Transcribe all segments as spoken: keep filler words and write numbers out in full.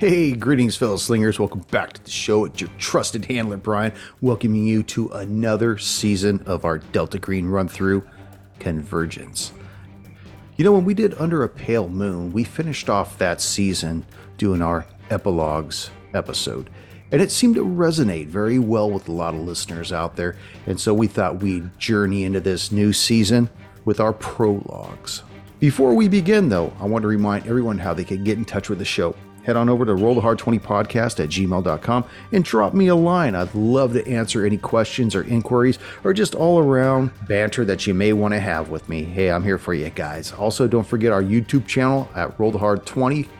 Hey, greetings, fellow slingers. Welcome back to the show. It's your trusted handler, Brian, welcoming you to another season of our Delta Green run-through, Convergence. You know, when we did Under a Pale Moon, we finished off that season doing our epilogues episode, and it seemed to resonate very well with a lot of listeners out there, and so we thought we'd journey into this new season with our prologues. Before we begin, though, I want to remind everyone how they can get in touch with the show. Head on over to Roll the Hard twenty podcast at gmail dot com and drop me a line. I'd love to answer any questions or inquiries or just all around banter that you may want to have with me. Hey, I'm here for you guys. Also, don't forget our YouTube channel at Roll the Hard twenty.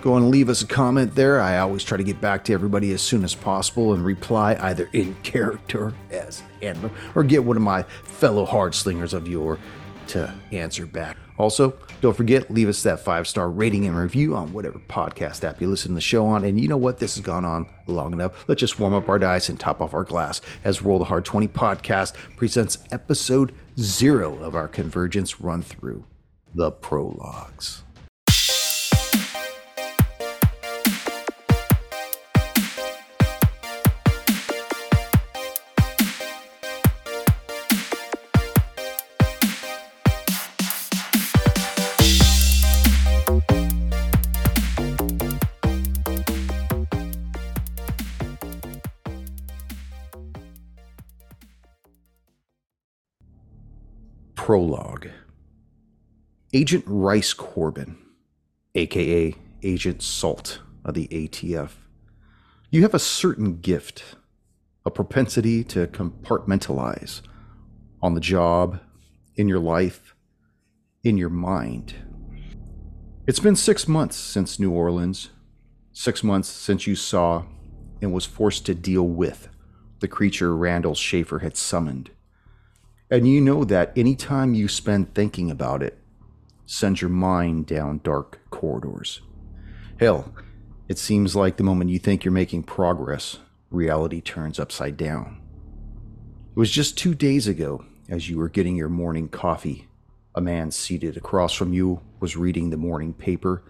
Go and leave us a comment there. I always try to get back to everybody as soon as possible and reply either in character as handler or get one of my fellow Hard Slingers of Yore to answer back. Also, don't forget, leave us that five-star rating and review on whatever podcast app you listen to the show on. And you know what? This has gone on long enough. Let's just warm up our dice and top off our glass as Roll the Hard twenty podcast presents episode zero of our Convergence run-through, the prologues. Prologue. Agent Rice Corbin, aka Agent Salt of the A T F. You have a certain gift, a propensity to compartmentalize on the job, in your life, in your mind. It's been six months since New Orleans, six months since you saw and was forced to deal with the creature Randall Schaefer had summoned. And you know that any time you spend thinking about it sends your mind down dark corridors. Hell, it seems like the moment you think you're making progress, reality turns upside down. It was just two days ago, as you were getting your morning coffee, a man seated across from you was reading the morning paper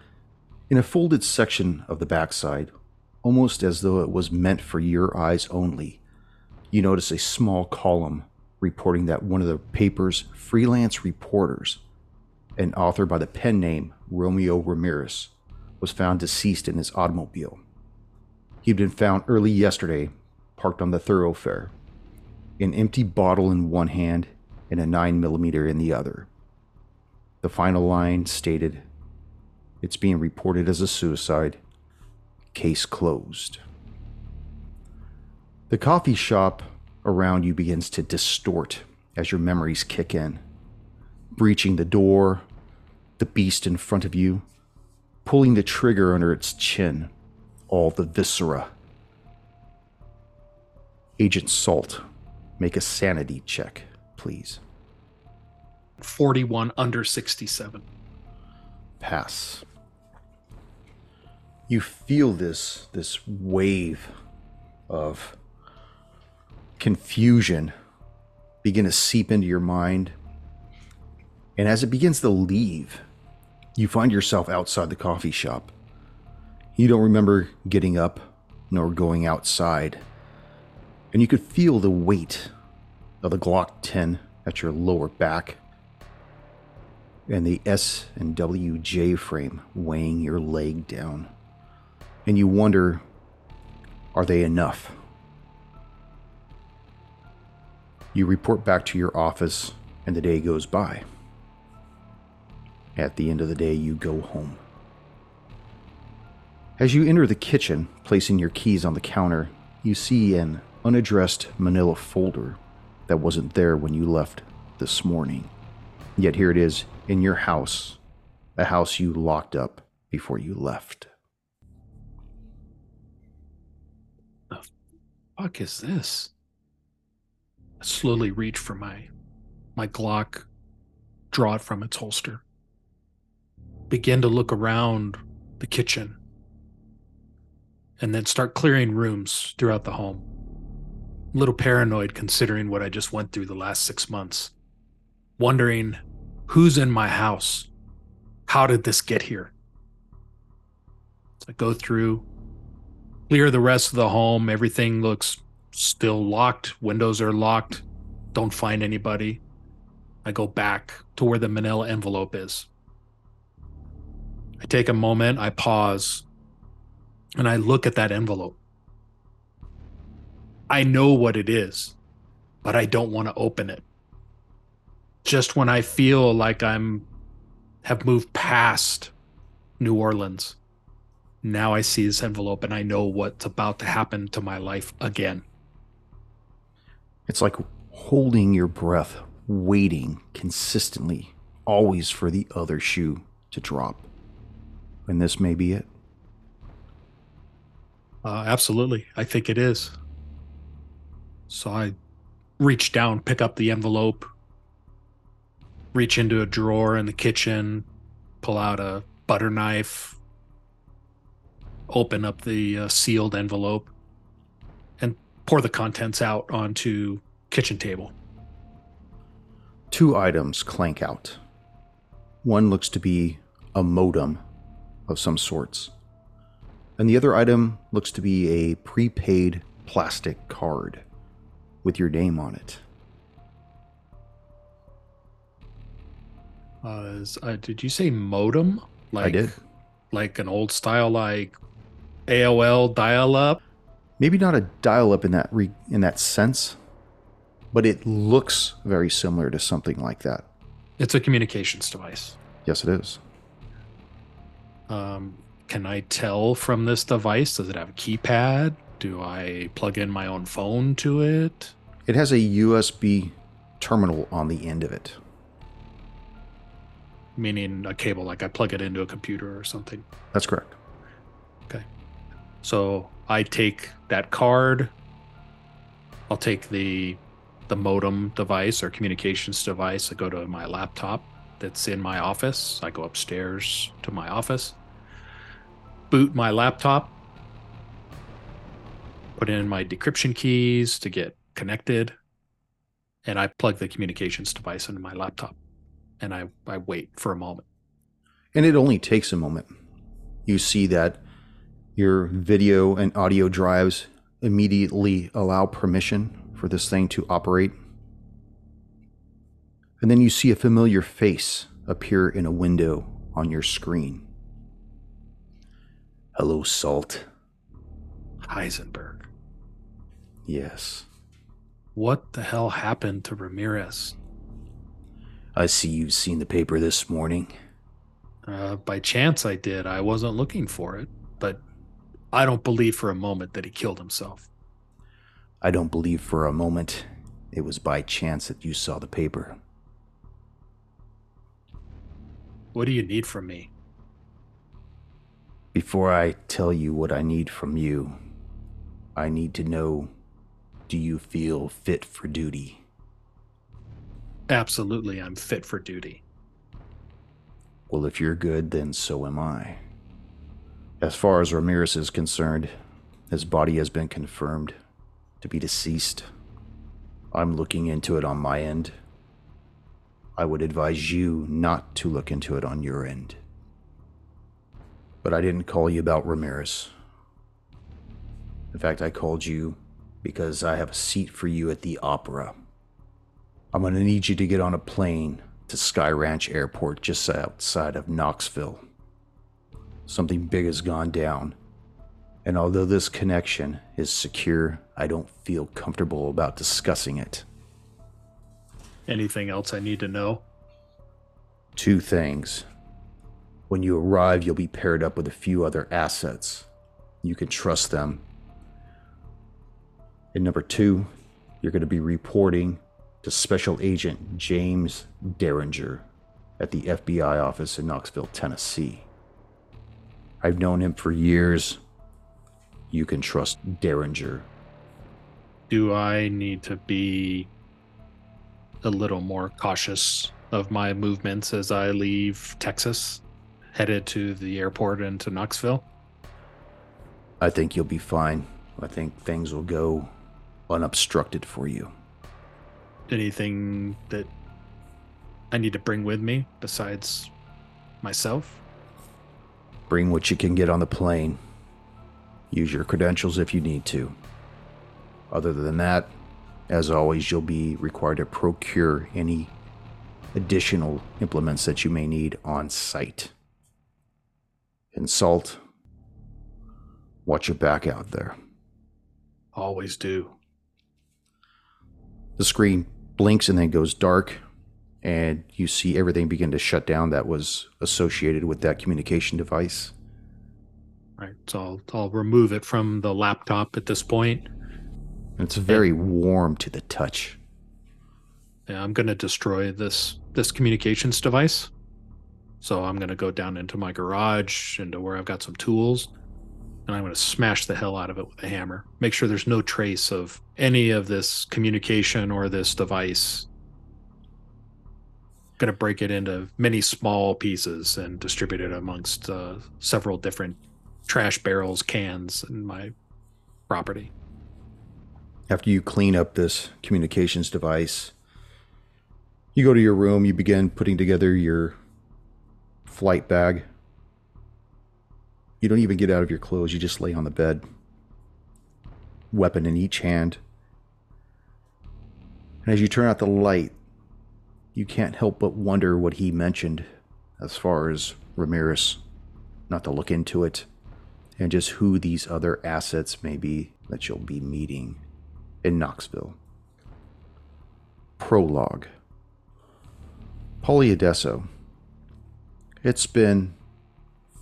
in a folded section of the backside, almost as though it was meant for your eyes only. You notice a small column reporting that one of the paper's freelance reporters, an author by the pen name Romeo Ramirez, was found deceased in his automobile. He'd been found early yesterday, parked on the thoroughfare, an empty bottle in one hand and a nine millimeter in the other. The final line stated, "It's being reported as a suicide. Case closed." The coffee shop around you begins to distort as your memories kick in. Breaching the door, the beast in front of you, pulling the trigger under its chin, all the viscera. Agent Salt, make a sanity check, please. forty-one under sixty-seven. Pass. You feel this, this wave of confusion begin to seep into your mind, and as it begins to leave, you find yourself outside the coffee shop. You don't remember getting up nor going outside, and you could feel the weight of the Glock ten at your lower back and the S and W J frame weighing your leg down, and you wonder, are they enough? You report back to your office, and the day goes by. At the end of the day, you go home. As you enter the kitchen, placing your keys on the counter, you see an unaddressed manila folder that wasn't there when you left this morning. Yet here it is in your house, a house you locked up before you left. The fuck is this? I slowly reach for my my Glock, draw it from its holster, begin to look around the kitchen, and then start clearing rooms throughout the home. A little paranoid considering what I just went through the last six months, wondering who's in my house, how did this get here? So I go through, Clear the rest of the home. Everything looks still locked. Windows are locked. Don't find anybody. I go back to where the manila envelope is. I take a moment, I pause, and I look at that envelope. I know what it is, but I don't want to open it. Just when I feel like I'm have moved past New Orleans, now I see this envelope and I know what's about to happen to my life again. It's like holding your breath, waiting consistently, always for the other shoe to drop. And this may be it. Uh, absolutely. I think it is. So I reach down, pick up the envelope, reach into a drawer in the kitchen, pull out a butter knife, open up the uh, sealed envelope, and pour the contents out onto kitchen table. Two items clank out. One looks to be a modem of some sorts, and the other item looks to be a prepaid plastic card with your name on it. Uh, is, uh, did you say modem? Like, I did. Like an old style, like A O L dial-up? Maybe not a dial-up in that re- in that sense, but it looks very similar to something like that. It's a communications device. Yes, it is. Um, can I tell from this device? Does it have a keypad? Do I plug in my own phone to it? It has a U S B terminal on the end of it. Meaning a cable, like I plug it into a computer or something. That's correct. Okay. So I take that card. I'll take the the modem device or communications device. I go to my laptop that's in my office. I go upstairs to my office. Boot my laptop, put in my decryption keys to get connected, and I plug the communications device into my laptop, and I, I wait for a moment. And it only takes a moment. You see that your video and audio drives immediately allow permission for this thing to operate. And then you see a familiar face appear in a window on your screen. Hello, Salt. Heisenberg. Yes. What the hell happened to Ramirez? I see you've seen the paper this morning. Uh, by chance I did. I wasn't looking for it, but I don't believe for a moment that he killed himself. I don't believe for a moment it was by chance that you saw the paper. What do you need from me? Before I tell you what I need from you, I need to know, do you feel fit for duty? Absolutely, I'm fit for duty. Well, if you're good, then so am I. As far as Ramirez is concerned, his body has been confirmed to be deceased. I'm looking into it on my end. I would advise you not to look into it on your end. But I didn't call you about Ramirez. In fact, I called you because I have a seat for you at the opera. I'm going to need you to get on a plane to Sky Ranch Airport just outside of Knoxville. Something big has gone down, and although this connection is secure, I don't feel comfortable about discussing it. Anything else I need to know? Two things. When you arrive, you'll be paired up with a few other assets. You can trust them. And number two, you're going to be reporting to Special Agent James Derringer at the F B I office in Knoxville, Tennessee. I've known him for years. You can trust Derringer. Do I need to be a little more cautious of my movements as I leave Texas? Headed to the airport and to Knoxville? I think you'll be fine. I think things will go unobstructed for you. Anything that I need to bring with me besides myself? Bring what you can get on the plane. Use your credentials if you need to. Other than that, as always, you'll be required to procure any additional implements that you may need on site. Consult. Watch your back out there. Always do. The screen blinks and then goes dark, and you see everything begin to shut down that was associated with that communication device. Right, so I'll, I'll remove it from the laptop at this point. It's very and, warm to the touch. Yeah, I'm going to destroy this this communications device. So I'm going to go down into my garage, into where I've got some tools, and I'm going to smash the hell out of it with a hammer. Make sure there's no trace of any of this communication or this device. I'm going to break it into many small pieces and distribute it amongst uh, several different trash barrels, cans in my property. After you clean up this communications device, you go to your room, you begin putting together your flight bag. You don't even get out of your clothes, you just lay on the bed, weapon in each hand. And as you turn out the light, you can't help but wonder what he mentioned as far as Ramirez, not to look into it, and just who these other assets may be that you'll be meeting in Knoxville. Prologue. Poli Adesso. It's been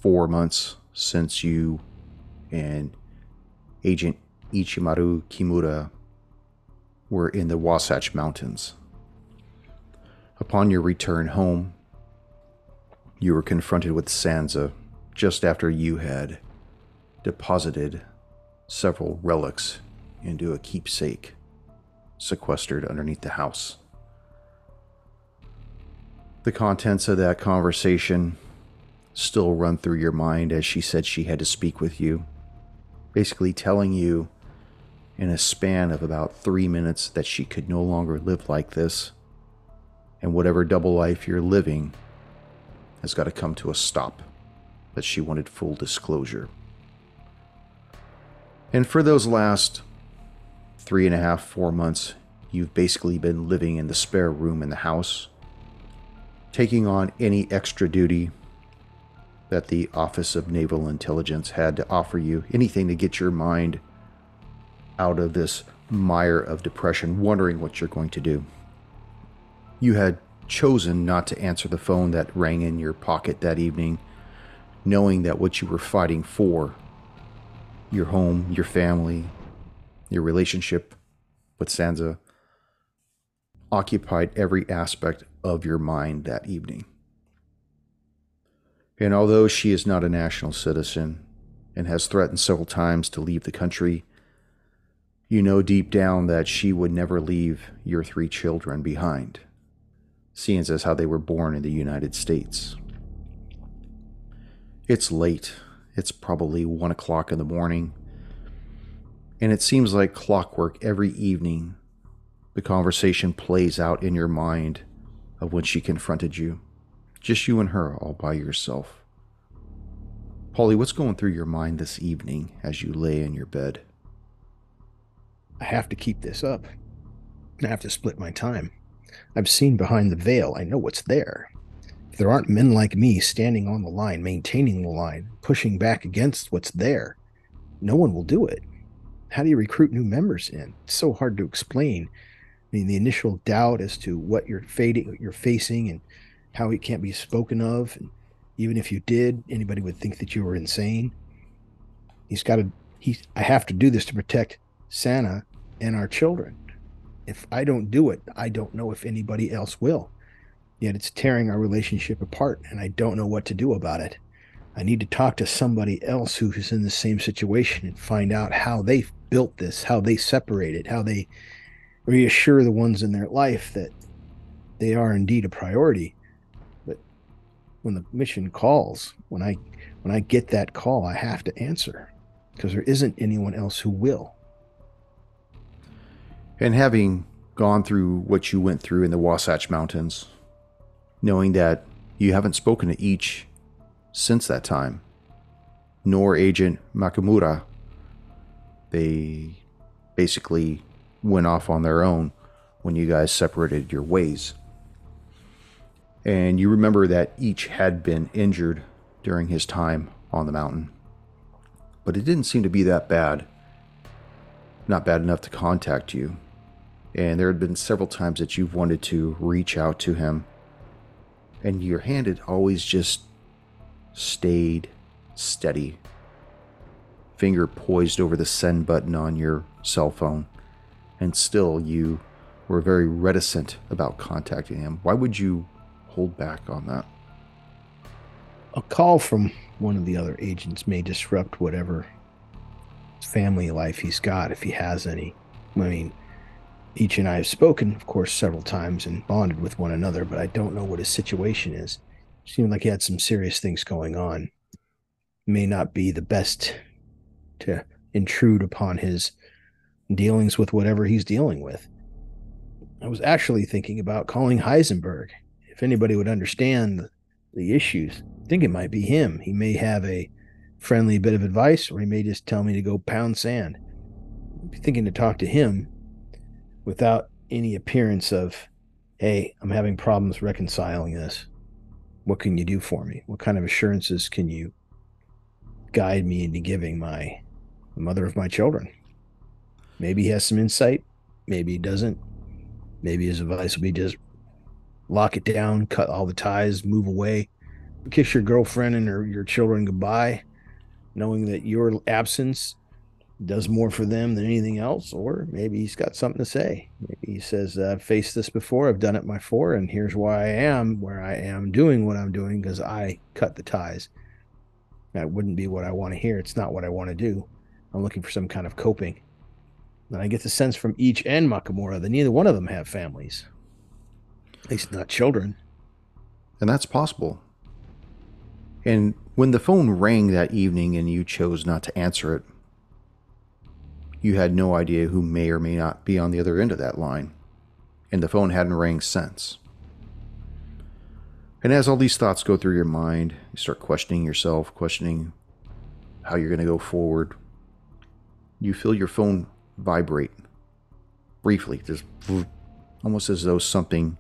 four months since you and Agent Ichimaru Kimura were in the Wasatch Mountains. Upon your return home, you were confronted with Sansa just after you had deposited several relics into a keepsake sequestered underneath the house. The contents of that conversation still run through your mind as she said she had to speak with you, basically telling you in a span of about three minutes that she could no longer live like this, and whatever double life you're living has got to come to a stop, that she wanted full disclosure. And for those last three and a half, four months, you've basically been living in the spare room in the house, taking on any extra duty that the Office of Naval Intelligence had to offer you, anything to get your mind out of this mire of depression, wondering what you're going to do. You had chosen not to answer the phone that rang in your pocket that evening, knowing that what you were fighting for, your home, your family, your relationship with Sansa, occupied every aspect of your mind that evening. And although she is not a national citizen and has threatened several times to leave the country, you know deep down that she would never leave your three children behind, seeing as how they were born in the United States. It's late. It's probably one o'clock in the morning. And it seems like clockwork every evening, the conversation plays out in your mind of when she confronted you. Just you and her all by yourself. Poli, what's going through your mind this evening as you lay in your bed? I have to keep this up. I have to split my time. I've seen behind the veil. I know what's there. If there aren't men like me standing on the line, maintaining the line, pushing back against what's there, no one will do it. How do you recruit new members in? It's so hard to explain. I mean, the initial doubt as to what you're fading, what you're facing, and how it can't be spoken of. And even if you did, anybody would think that you were insane. He's got to, he, I have to do this to protect Santa and our children. If I don't do it, I don't know if anybody else will. Yet it's tearing our relationship apart, and I don't know what to do about it. I need to talk to somebody else who is in the same situation and find out how they built this, how they separated, how they reassure the ones in their life that they are indeed a priority. But when the mission calls, when I when I get that call, I have to answer, because there isn't anyone else who will. And having gone through what you went through in the Wasatch Mountains, knowing that you haven't spoken to each since that time, nor Agent Makamura, they basically went off on their own when you guys separated your ways. And you remember that each had been injured during his time on the mountain. But it didn't seem to be that bad. Not bad enough to contact you. And there had been several times that you've wanted to reach out to him. And your hand had always just stayed steady. Finger poised over the send button on your cell phone. And still you were very reticent about contacting him. Why would you hold back on that? A call from one of the other agents may disrupt whatever family life he's got, if he has any. I mean, each and I have spoken, of course, several times and bonded with one another, but I don't know what his situation is. It seemed like he had some serious things going on. May not be the best to intrude upon his dealings with whatever he's dealing with. I was actually thinking about calling Heisenberg. If anybody would understand the issues, I think it might be him. He may have a friendly bit of advice, or he may just tell me to go pound sand. I'd be thinking to talk to him without any appearance of, hey, I'm having problems reconciling this. What can you do for me? What kind of assurances can you guide me into giving my the mother of my children? Maybe he has some insight. Maybe he doesn't. Maybe his advice will be just lock it down, cut all the ties, move away, kiss your girlfriend and her, your children goodbye, knowing that your absence does more for them than anything else. Or maybe he's got something to say. Maybe he says, I've faced this before, I've done it before, and here's why I am where I am doing what I'm doing, because I cut the ties. That wouldn't be what I want to hear. It's not what I want to do. I'm looking for some kind of coping. And I get the sense from each and Makamura that neither one of them have families. At least not children. And that's possible. And when the phone rang that evening and you chose not to answer it, you had no idea who may or may not be on the other end of that line. And the phone hadn't rang since. And as all these thoughts go through your mind, you start questioning yourself, questioning how you're going to go forward. You feel your phone vibrate briefly, just almost as though something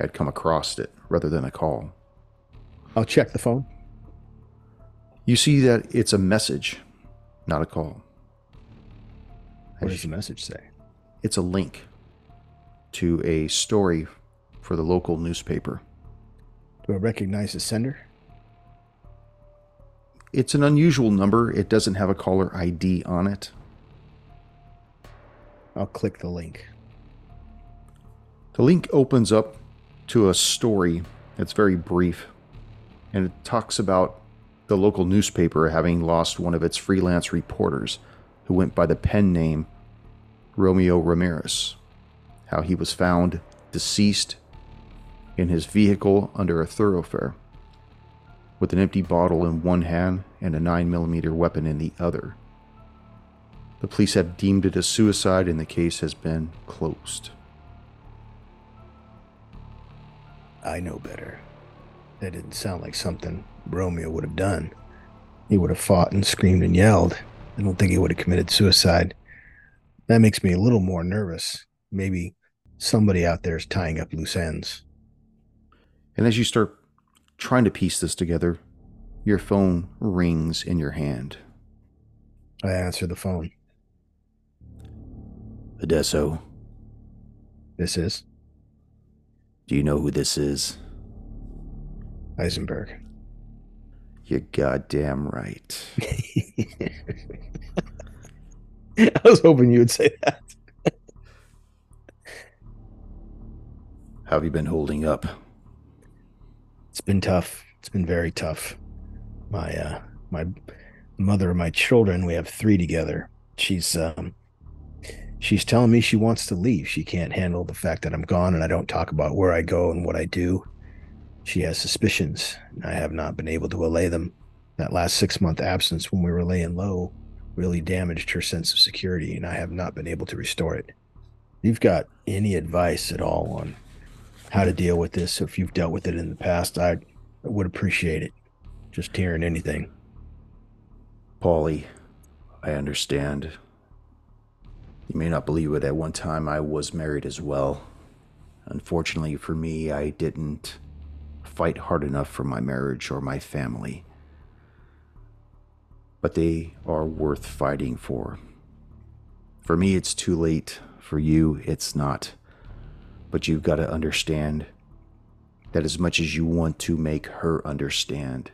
had come across it rather than a call. I'll check the phone. You see that it's a message, not a call. What does the message say? It's a link to a story for the local newspaper. Do I recognize the sender? It's an unusual number. It doesn't have a caller I D on it. I'll click the link. The link opens up to a story that's very brief, and it talks about the local newspaper having lost one of its freelance reporters who went by the pen name Romeo Ramirez, how he was found deceased in his vehicle under a thoroughfare with an empty bottle in one hand and a nine millimeter weapon in the other. The police have deemed it a suicide and the case has been closed. I know better. That didn't sound like something Romeo would have done. He would have fought and screamed and yelled. I don't think he would have committed suicide. That makes me a little more nervous. Maybe somebody out there is tying up loose ends. And as you start trying to piece this together, your phone rings in your hand. I answer the phone. Adesso. This is? Do you know who this is? Heisenberg. You're goddamn right. I was hoping you would say that. How have you been holding up? It's been tough. It's been very tough. My, uh, my mother of my children, we have three together. She's, um, she's telling me she wants to leave. She can't handle the fact that I'm gone and I don't talk about where I go and what I do. She has suspicions, and I have not been able to allay them. That last six-month absence when we were laying low really damaged her sense of security, and I have not been able to restore it. You've got any advice at all on how to deal with this? If you've dealt with it in the past, I would appreciate it. Just hearing anything. Paulie, I understand. You may not believe it, at one time I was married as well. Unfortunately for me, I didn't fight hard enough for my marriage or my family. But they are worth fighting for. For me, it's too late. For you, it's not. But you've got to understand that as much as you want to make her understand,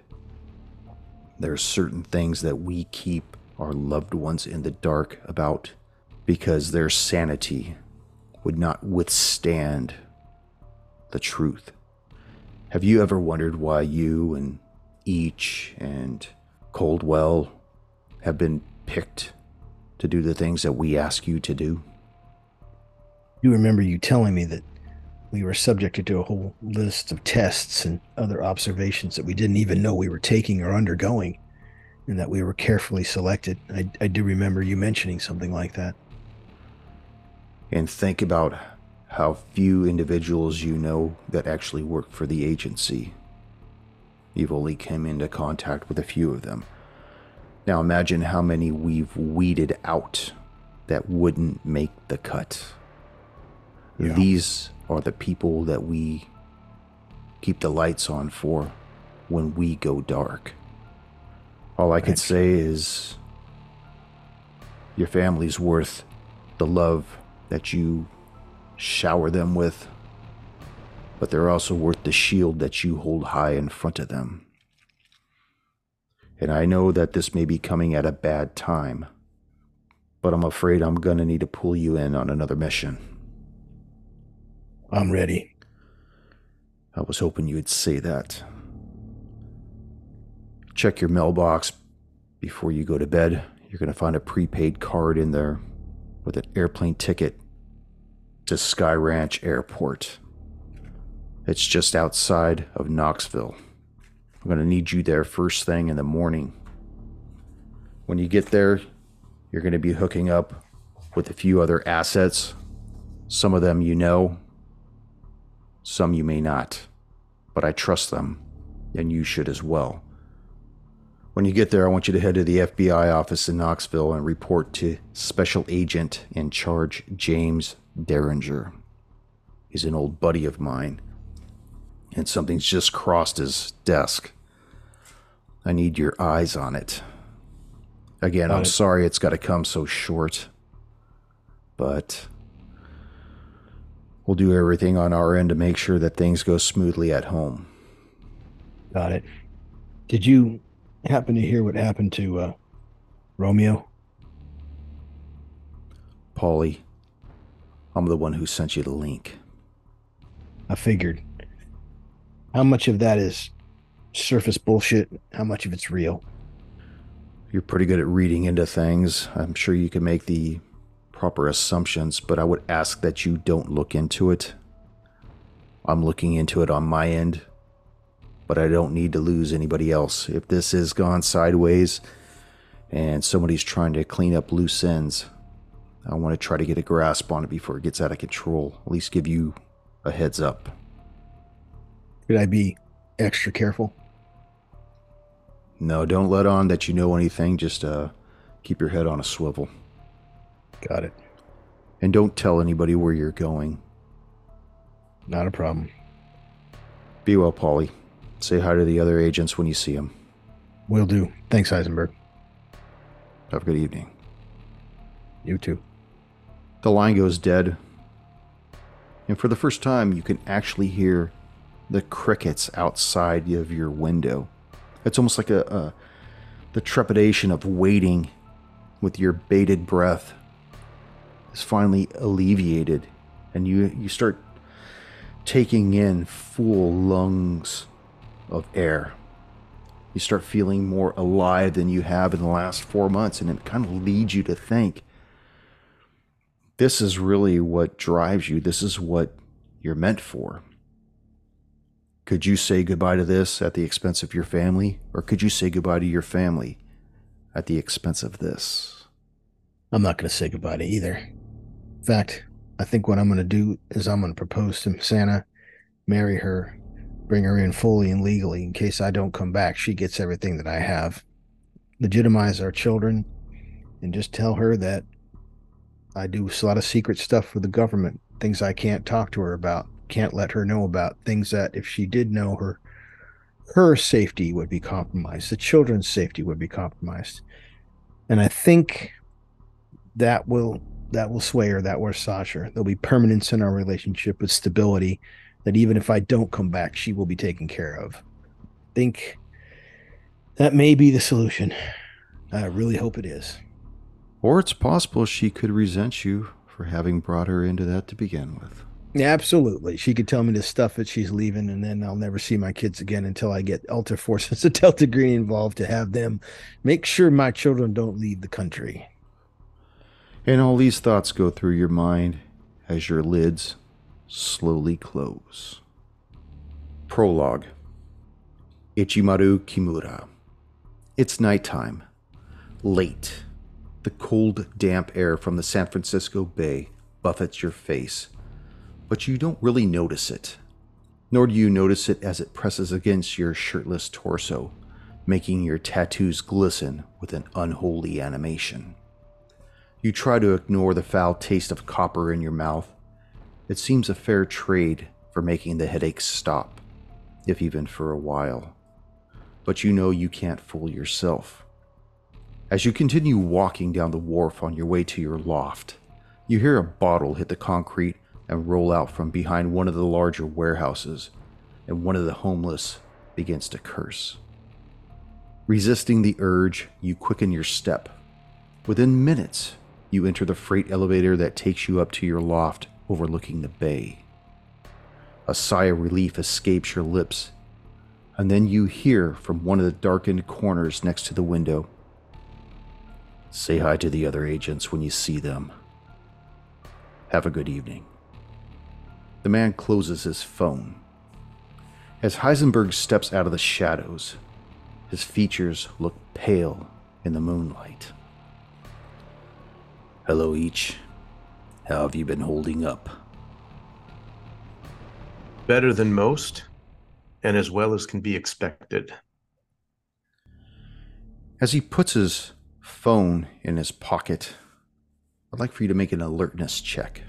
there are certain things that we keep our loved ones in the dark about because their sanity would not withstand the truth. Have you ever wondered why you and Each and Coldwell have been picked to do the things that we ask you to do? You remember you telling me that we were subjected to a whole list of tests and other observations that we didn't even know we were taking or undergoing, and that we were carefully selected. I, I do remember you mentioning something like that. And think about how few individuals you know that actually work for the agency. You've only come into contact with a few of them. Now imagine how many we've weeded out that wouldn't make the cut. Yeah. These are the people that we keep the lights on for when we go dark. All I could say is your family's worth the love that you shower them with, but they're also worth the shield that you hold high in front of them. And I know that this may be coming at a bad time, but I'm afraid I'm gonna need to pull you in on another mission. I'm ready. I was hoping you'd say that. Check your mailbox before you go to bed. You're gonna find a prepaid card in there with an airplane ticket to Sky Ranch Airport. It's just outside of Knoxville. I'm going to need you there first thing in the morning. When you get there, you're going to be hooking up with a few other assets. Some of them you know, some you may not, but I trust them, and you should as well. When you get there, I want you to head to the F B I office in Knoxville and report to Special Agent in Charge James Derringer. He's an old buddy of mine. And something's just crossed his desk. I need your eyes on it. Again, I'm sorry it's got to come so short, but we'll do everything on our end to make sure that things go smoothly at home. Got it. Did you happen to hear what happened to uh, Romeo? Paulie, I'm the one who sent you the link. I figured. How much of that is surface bullshit? How much of it's real? You're pretty good at reading into things. I'm sure you can make the proper assumptions, but I would ask that you don't look into it. I'm looking into it on my end, but I don't need to lose anybody else. If this has gone sideways and somebody's trying to clean up loose ends, I want to try to get a grasp on it before it gets out of control. At least give you a heads up. Should I be extra careful? No, don't let on that you know anything. Just uh, keep your head on a swivel. Got it. And don't tell anybody where you're going. Not a problem. Be well, Polly. Say hi to the other agents when you see them. Will do. Thanks, Heisenberg. Have a good evening. You too. The line goes dead. And for the first time, you can actually hear the crickets outside of your window. It's almost like a, a the trepidation of waiting with your bated breath is finally alleviated, and you you start taking in full lungs of air. You start feeling more alive than you have in the last four months, and it kind of leads you to think this is really what drives you. This is what you're meant for. Could you say goodbye to this at the expense of your family? Or could you say goodbye to your family at the expense of this? I'm not going to say goodbye to either. In fact, I think what I'm going to do is I'm going to propose to Santa, marry her, bring her in fully and legally. In case I don't come back, she gets everything that I have. Legitimize our children and just tell her that I do a lot of secret stuff for the government, things I can't talk to her about, can't let her know about, things that if she did know, her, her safety would be compromised, the children's safety would be compromised. And I think that will that will sway her, that will sash her. There'll be permanence in our relationship with stability, that even if I don't come back, she will be taken care of. I think that may be the solution. I really hope it is. Or it's possible she could resent you for having brought her into that to begin with. Yeah, absolutely. She could tell me this stuff that she's leaving, and then I'll never see my kids again until I get Alter Forces of Delta Green involved to have them make sure my children don't leave the country. And all these thoughts go through your mind as your lids slowly close. Prologue. Ichimaru Kimura. It's nighttime. Late. The cold, damp air from the San Francisco Bay buffets your face, but you don't really notice it. Nor do you notice it as it presses against your shirtless torso, making your tattoos glisten with an unholy animation. You try to ignore the foul taste of copper in your mouth. It seems a fair trade for making the headaches stop, if even for a while. But you know you can't fool yourself. As you continue walking down the wharf on your way to your loft, you hear a bottle hit the concrete and roll out from behind one of the larger warehouses, and one of the homeless begins to curse. Resisting the urge, you quicken your step. Within minutes, you enter the freight elevator that takes you up to your loft overlooking the bay. A sigh of relief escapes your lips, and then you hear from one of the darkened corners next to the window, "Say hi to the other agents when you see them. Have a good evening." The man closes his phone. As Heisenberg steps out of the shadows, his features look pale in the moonlight. "Hello, Each. How have you been holding up?" "Better than most, and as well as can be expected." As he puts his phone in his pocket, I'd like for you to make an alertness check.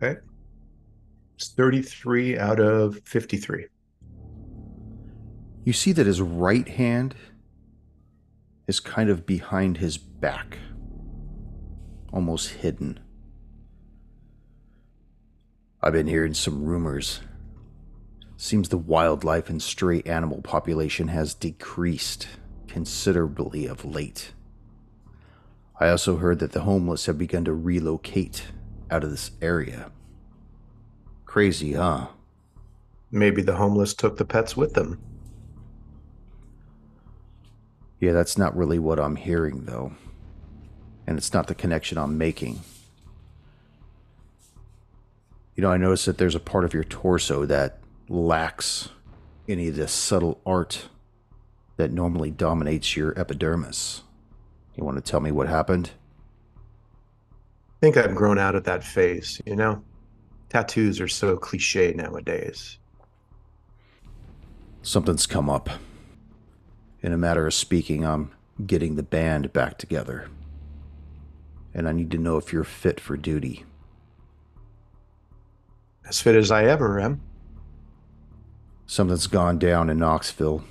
Okay. It's thirty-three out of fifty-three. You see that his right hand is kind of behind his back, almost hidden. "I've been hearing some rumors. Seems the wildlife and stray animal population has decreased considerably of late. I also heard that the homeless have begun to relocate out of this area." "Crazy, huh?" "Maybe the homeless took the pets with them." "Yeah, that's not really what I'm hearing, though. And it's not the connection I'm making. You know, I noticed that there's a part of your torso that lacks any of the subtle art that normally dominates your epidermis. You want to tell me what happened?" "I think I've grown out of that phase, you know? Tattoos are so cliche nowadays." "Something's come up. In a matter of speaking, I'm getting the band back together. And I need to know if you're fit for duty." "As fit as I ever am." "Something's gone down in Knoxville.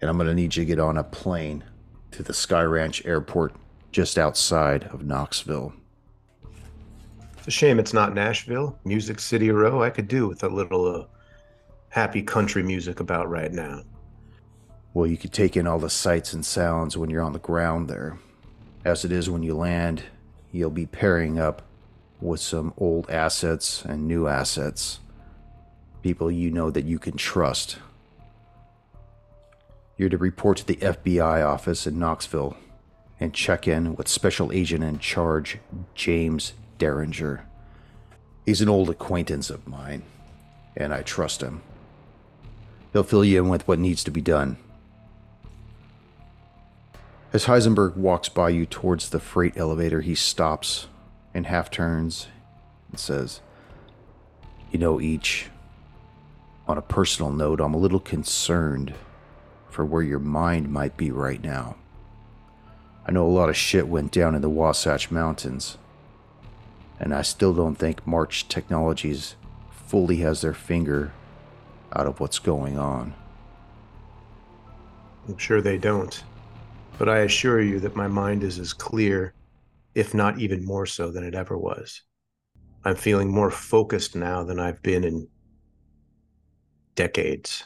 And I'm going to need you to get on a plane to the Sky Ranch Airport just outside of Knoxville." "It's a shame it's not Nashville, Music City Row. I could do with a little uh, happy country music about right now." "Well, you could take in all the sights and sounds when you're on the ground there. As it is, when you land, you'll be pairing up with some old assets and new assets. People you know that you can trust. You're to report to the F B I office in Knoxville and check in with Special Agent in Charge, James Derringer. He's an old acquaintance of mine, and I trust him. He'll fill you in with what needs to be done." As Heisenberg walks by you towards the freight elevator, he stops and half-turns and says, "You know, Each, on a personal note, I'm a little concerned for where your mind might be right now. I know a lot of shit went down in the Wasatch Mountains, and I still don't think March Technologies fully has their finger out of what's going on. I'm sure they don't, but I assure you that my mind is as clear, if not even more so than it ever was. I'm feeling more focused now than I've been in decades.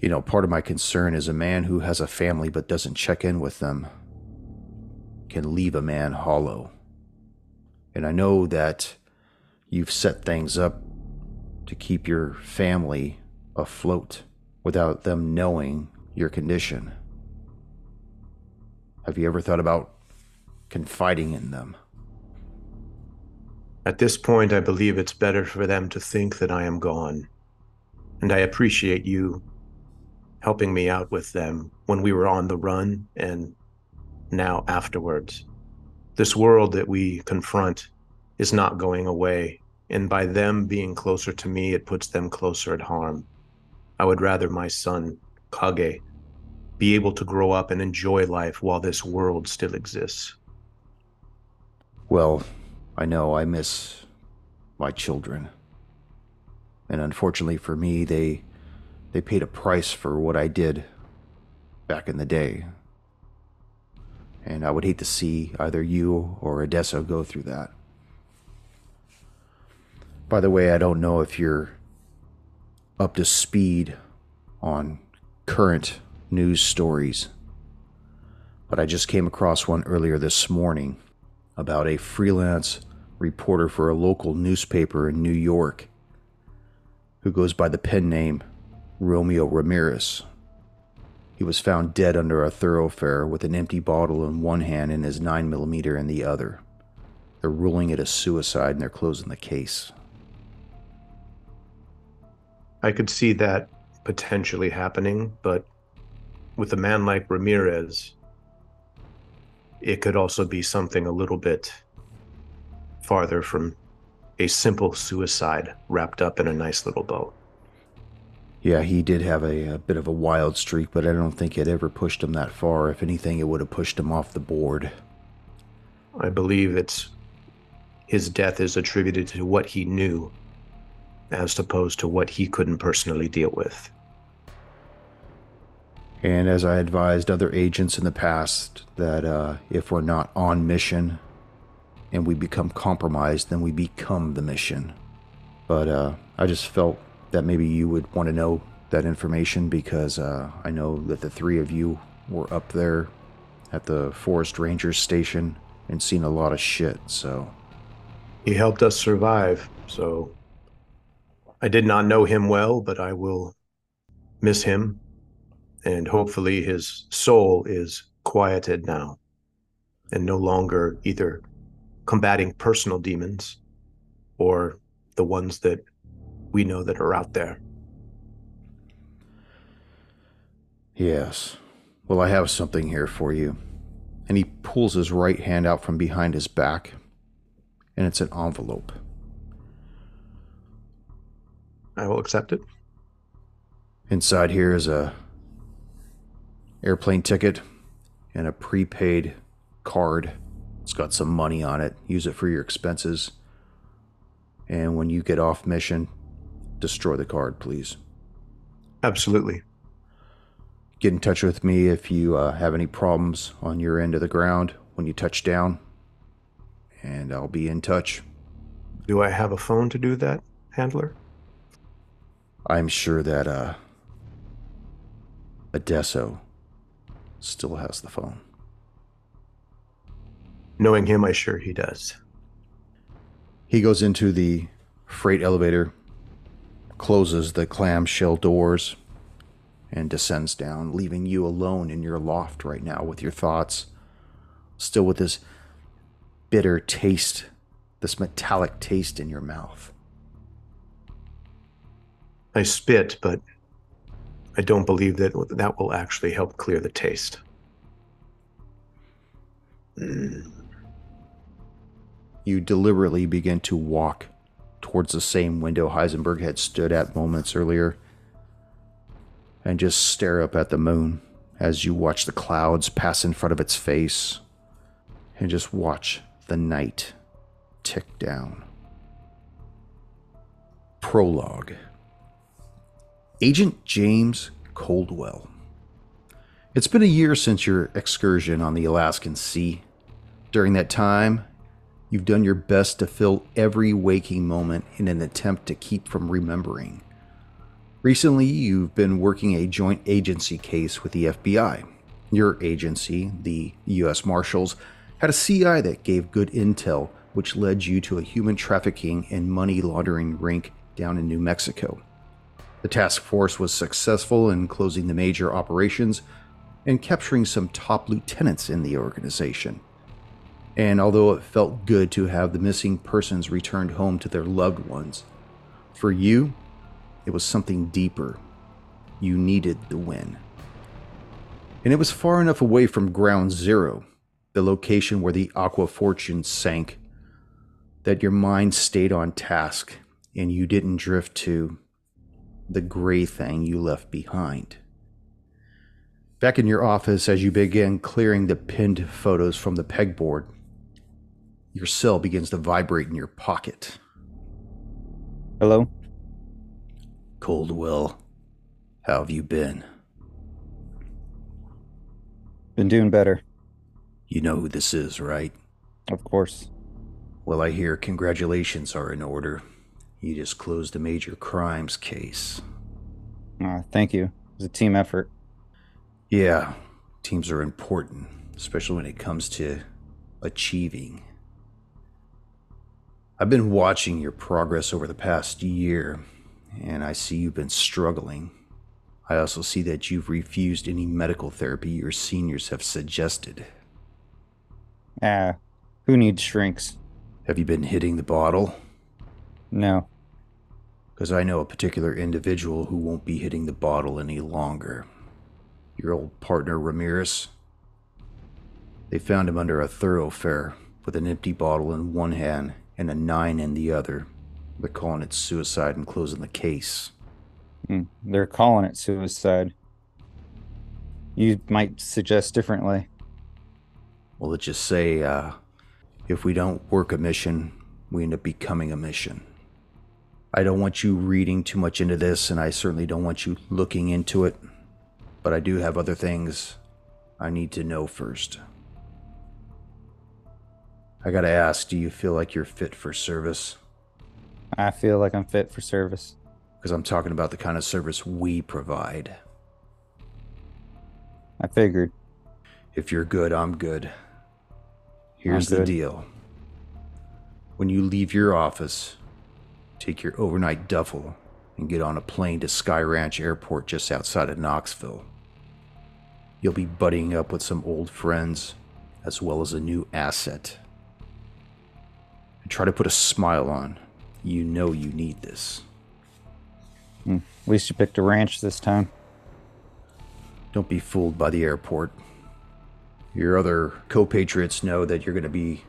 You know, part of my concern is a man who has a family but doesn't check in with them can leave a man hollow. And I know that you've set things up to keep your family afloat without them knowing your condition. Have you ever thought about confiding in them? At this point, I believe it's better for them to think that I am gone. And I appreciate you helping me out with them when we were on the run and now afterwards. This world that we confront is not going away, and by them being closer to me, it puts them closer at harm. I would rather my son, Kage, be able to grow up and enjoy life while this world still exists. Well, I know I miss my children. And unfortunately for me, they they paid a price for what I did back in the day. And I would hate to see either you or Adesso go through that. By the way, I don't know if you're up to speed on current news stories, but I just came across one earlier this morning about a freelance reporter for a local newspaper in New York who goes by the pen name Romeo Ramirez. He was found dead under a thoroughfare with an empty bottle in one hand and his nine millimeter in the other. They're ruling it a suicide and they're closing the case. I could see that potentially happening, but with a man like Ramirez, it could also be something a little bit farther from a simple suicide wrapped up in a nice little bow. Yeah, he did have a, a bit of a wild streak, but I don't think it ever pushed him that far. If anything, it would have pushed him off the board. I believe it's his death is attributed to what he knew as opposed to what he couldn't personally deal with. And as I advised other agents in the past, that uh, if we're not on mission and we become compromised, then we become the mission. But uh, I just felt that maybe you would want to know that information because uh, I know that the three of you were up there at the Forest Rangers station and seen a lot of shit, so. He helped us survive, so I did not know him well, but I will miss him. And hopefully his soul is quieted now and no longer either combating personal demons or the ones that we know that are out there. Yes. Well, I have something here for you. And he pulls his right hand out from behind his back, and it's an envelope. I will accept it. Inside here is a airplane ticket and a prepaid card. It's got some money on it. Use it for your expenses. And when you get off mission, destroy the card, please. Absolutely. Get in touch with me if you uh, have any problems on your end of the ground when you touch down, and I'll be in touch. Do I have a phone to do that, Handler? I'm sure that uh, Adesso still has the phone. Knowing him, I'm sure he does. He goes into the freight elevator, closes the clamshell doors, and descends down, leaving you alone in your loft right now with your thoughts, still with this bitter taste, this metallic taste in your mouth. I spit, but I don't believe that that will actually help clear the taste. Mm. You deliberately begin to walk towards the same window Heisenberg had stood at moments earlier and just stare up at the moon as you watch the clouds pass in front of its face and just watch the night ticked down. Prologue. Agent James Coldwell. It's been a year since your excursion on the Alaskan Sea. During that time, you've done your best to fill every waking moment in an attempt to keep from remembering. Recently, you've been working a joint agency case with the F B I. Your agency, the U S Marshals, had a C I that gave good intel, which led you to a human trafficking and money laundering rink down in New Mexico. The task force was successful in closing the major operations and capturing some top lieutenants in the organization. And although it felt good to have the missing persons returned home to their loved ones, for you, it was something deeper. You needed the win. And it was far enough away from Ground Zero, the location where the Aqua Fortune sank, that your mind stayed on task and you didn't drift to the gray thing you left behind. Back in your office, as you begin clearing the pinned photos from the pegboard, your cell begins to vibrate in your pocket. Hello? Coldwell, how have you been? Been doing better. You know who this is, right? Of course. Well, I hear congratulations are in order. You just closed a major crimes case. Uh, thank you. It was a team effort. Yeah, teams are important, especially when it comes to achieving. I've been watching your progress over the past year, and I see you've been struggling. I also see that you've refused any medical therapy your seniors have suggested. Ah, uh, who needs shrinks? Have you been hitting the bottle? No. Because I know a particular individual who won't be hitting the bottle any longer. Your old partner Ramirez. They found him under a thoroughfare with an empty bottle in one hand and a nine in the other. They're calling it suicide and closing the case. Mm, they're calling it suicide. You might suggest differently. Well, let's just say uh, if we don't work a mission, we end up becoming a mission. I don't want you reading too much into this, and I certainly don't want you looking into it. But I do have other things I need to know first. I gotta ask, do you feel like you're fit for service? I feel like I'm fit for service. Because I'm talking about the kind of service we provide. I figured. If you're good, I'm good. Here's I'm good. The deal. When you leave your office, take your overnight duffel and get on a plane to Sky Ranch Airport just outside of Knoxville. You'll be buddying up with some old friends, as well as a new asset. And try to put a smile on. You know you need this. Mm, at least you picked a ranch this time. Don't be fooled by the airport. Your other co-patriots know that you're going to be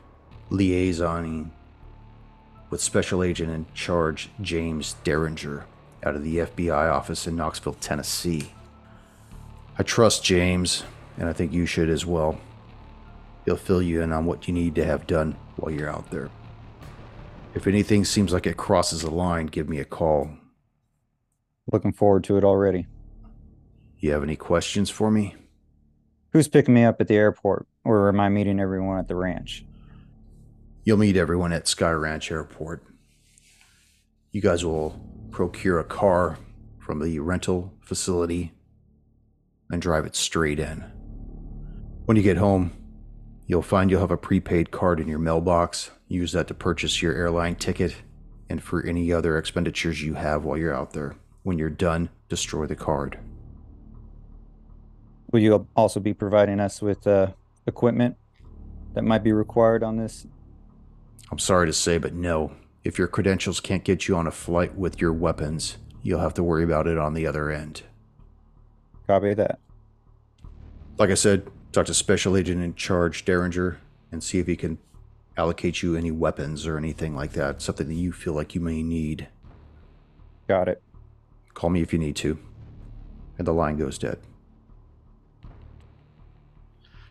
liaisoning with Special Agent in Charge James Derringer out of the F B I office in Knoxville, Tennessee. I trust James, and I think you should as well. He'll fill you in on what you need to have done while you're out there. If anything seems like it crosses a line, give me a call. Looking forward to it already. You have any questions for me? Who's picking me up at the airport, or am I meeting everyone at the ranch? You'll meet everyone at Sky Ranch Airport. You guys will procure a car from the rental facility and drive it straight in. When you get home, you'll find you'll have a prepaid card in your mailbox. Use that to purchase your airline ticket and for any other expenditures you have while you're out there. When you're done, destroy the card. Will you also be providing us with uh, equipment that might be required on this? I'm sorry to say, but no. If your credentials can't get you on a flight with your weapons, you'll have to worry about it on the other end. Copy that. Like I said, talk to Special Agent in Charge Derringer and see if he can allocate you any weapons or anything like that, something that you feel like you may need. Got it. Call me if you need to. And the line goes dead.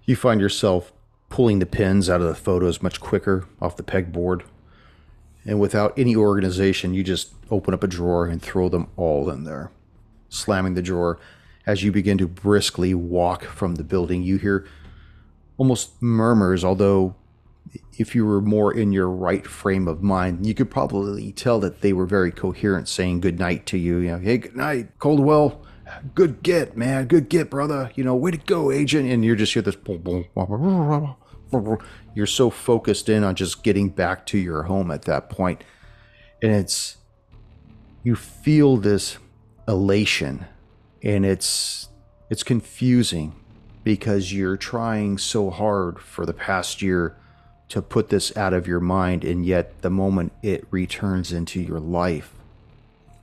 You find yourself pulling the pins out of the photos much quicker off the pegboard. And without any organization, you just open up a drawer and throw them all in there. Slamming the drawer, as you begin to briskly walk from the building, you hear almost murmurs, although if you were more in your right frame of mind, you could probably tell that they were very coherent, saying good night to you. You know, hey, good night, Coldwell. Good get, man. Good get, brother. You know, way to go, agent. And you're just here, this boom, boom, boom, boom, boom. You're so focused in on just getting back to your home at that point. And it's, you feel this elation, and it's, it's confusing because you're trying so hard for the past year to put this out of your mind, and yet the moment it returns into your life,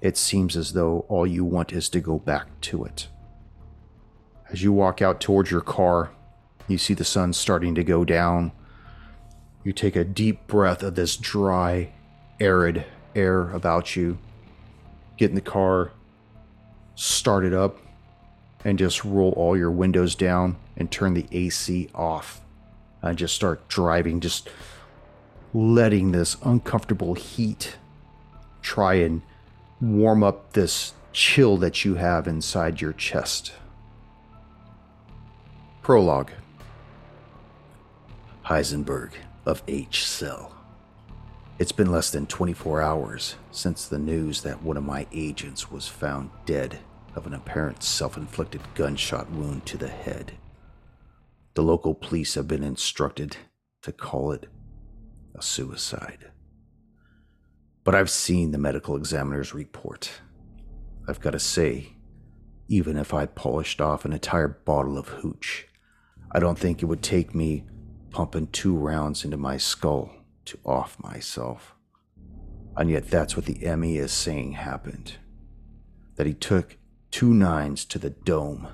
it seems as though all you want is to go back to it. As you walk out towards your car, you see the sun starting to go down. You take a deep breath of this dry, arid air about you, get in the car, start it up, and just roll all your windows down and turn the A C off. And just start driving, just letting this uncomfortable heat try and warm up this chill that you have inside your chest. Prologue. Heisenberg of H Cell. It's been less than twenty-four hours since the news that one of my agents was found dead of an apparent self-inflicted gunshot wound to the head. The local police have been instructed to call it a suicide. But I've seen the medical examiner's report. I've got to say, even if I polished off an entire bottle of hooch, I don't think it would take me pumping two rounds into my skull to off myself. And yet that's what the M E is saying happened. That he took two nines to the dome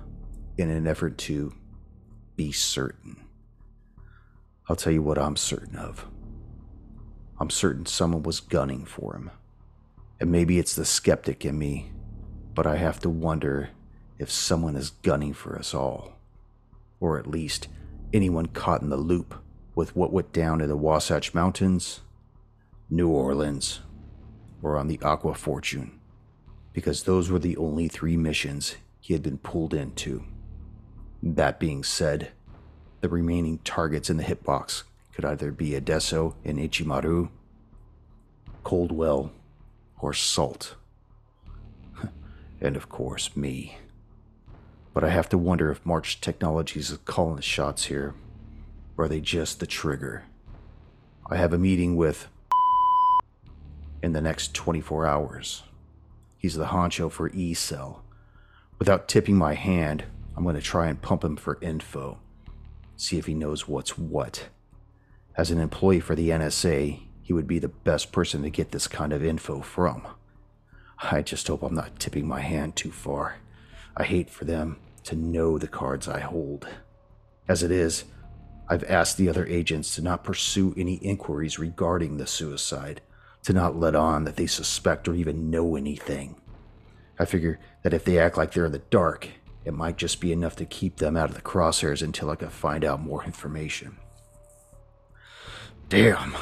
in an effort to be certain. I'll tell you what I'm certain of. I'm certain someone was gunning for him. And maybe it's the skeptic in me, but I have to wonder if someone is gunning for us all. Or at least anyone caught in the loop with what went down in the Wasatch Mountains, New Orleans, or on the Aqua Fortune, because those were the only three missions he had been pulled into. That being said, the remaining targets in the hitbox could either be Adesso and Ichimaru, Coldwell, or Salt. And of course, me. But I have to wonder if March Technologies is calling the shots here, or are they just the trigger? I have a meeting with in the next twenty-four hours. He's the honcho for E-Cell. Without tipping my hand, I'm going to try and pump him for info, see if he knows what's what. As an employee for the N S A, he would be the best person to get this kind of info from. I just hope I'm not tipping my hand too far. I hate for them to know the cards I hold. As it is, I've asked the other agents to not pursue any inquiries regarding the suicide, to not let on that they suspect or even know anything. I figure that if they act like they're in the dark, it might just be enough to keep them out of the crosshairs until I can find out more information. Damn,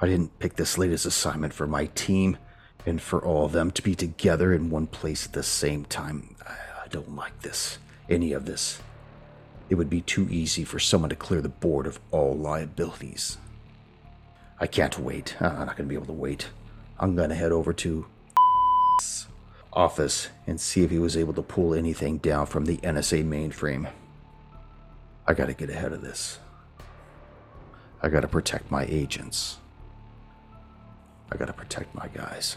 I didn't pick this latest assignment for my team, and for all of them to be together in one place at the same time. I don't like this, any of this. It would be too easy for someone to clear the board of all liabilities. I can't wait. I'm not going to be able to wait. I'm going to head over to office and see if he was able to pull anything down from the N S A mainframe. I gotta get ahead of this. I gotta protect my agents. I gotta protect my guys.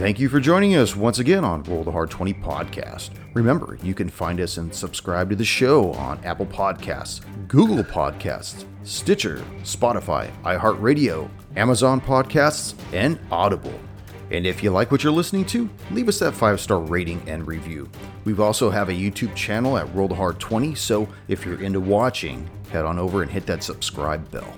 Thank you for joining us once again on Roll the Hard twenty podcast. Remember, you can find us and subscribe to the show on Apple Podcasts, Google Podcasts, Stitcher, Spotify, iHeartRadio, Amazon Podcasts, and Audible. And if you like what you're listening to, leave us that five-star rating and review. We also have a YouTube channel at Roll the Hard twenty, so if you're into watching, head on over and hit that subscribe bell.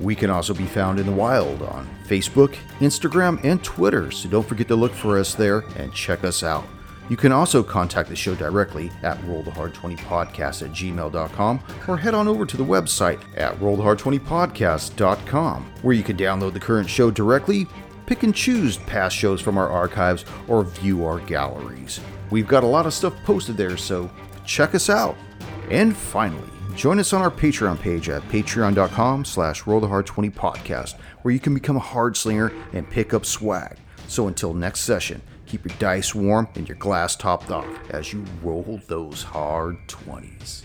We can also be found in the wild on Facebook, Instagram, and Twitter, so don't forget to look for us there and check us out. You can also contact the show directly at roll the hard twenty podcast at gmail dot com or head on over to the website at roll the hard twenty podcast dot com, where you can download the current show directly, pick and choose past shows from our archives, or view our galleries. We've got a lot of stuff posted there, so check us out. And finally, join us on our Patreon page at patreon dot com slash roll the hard twenty podcast, where you can become a hard slinger and pick up swag. So until next session, keep your dice warm and your glass topped off as you roll those hard twenties.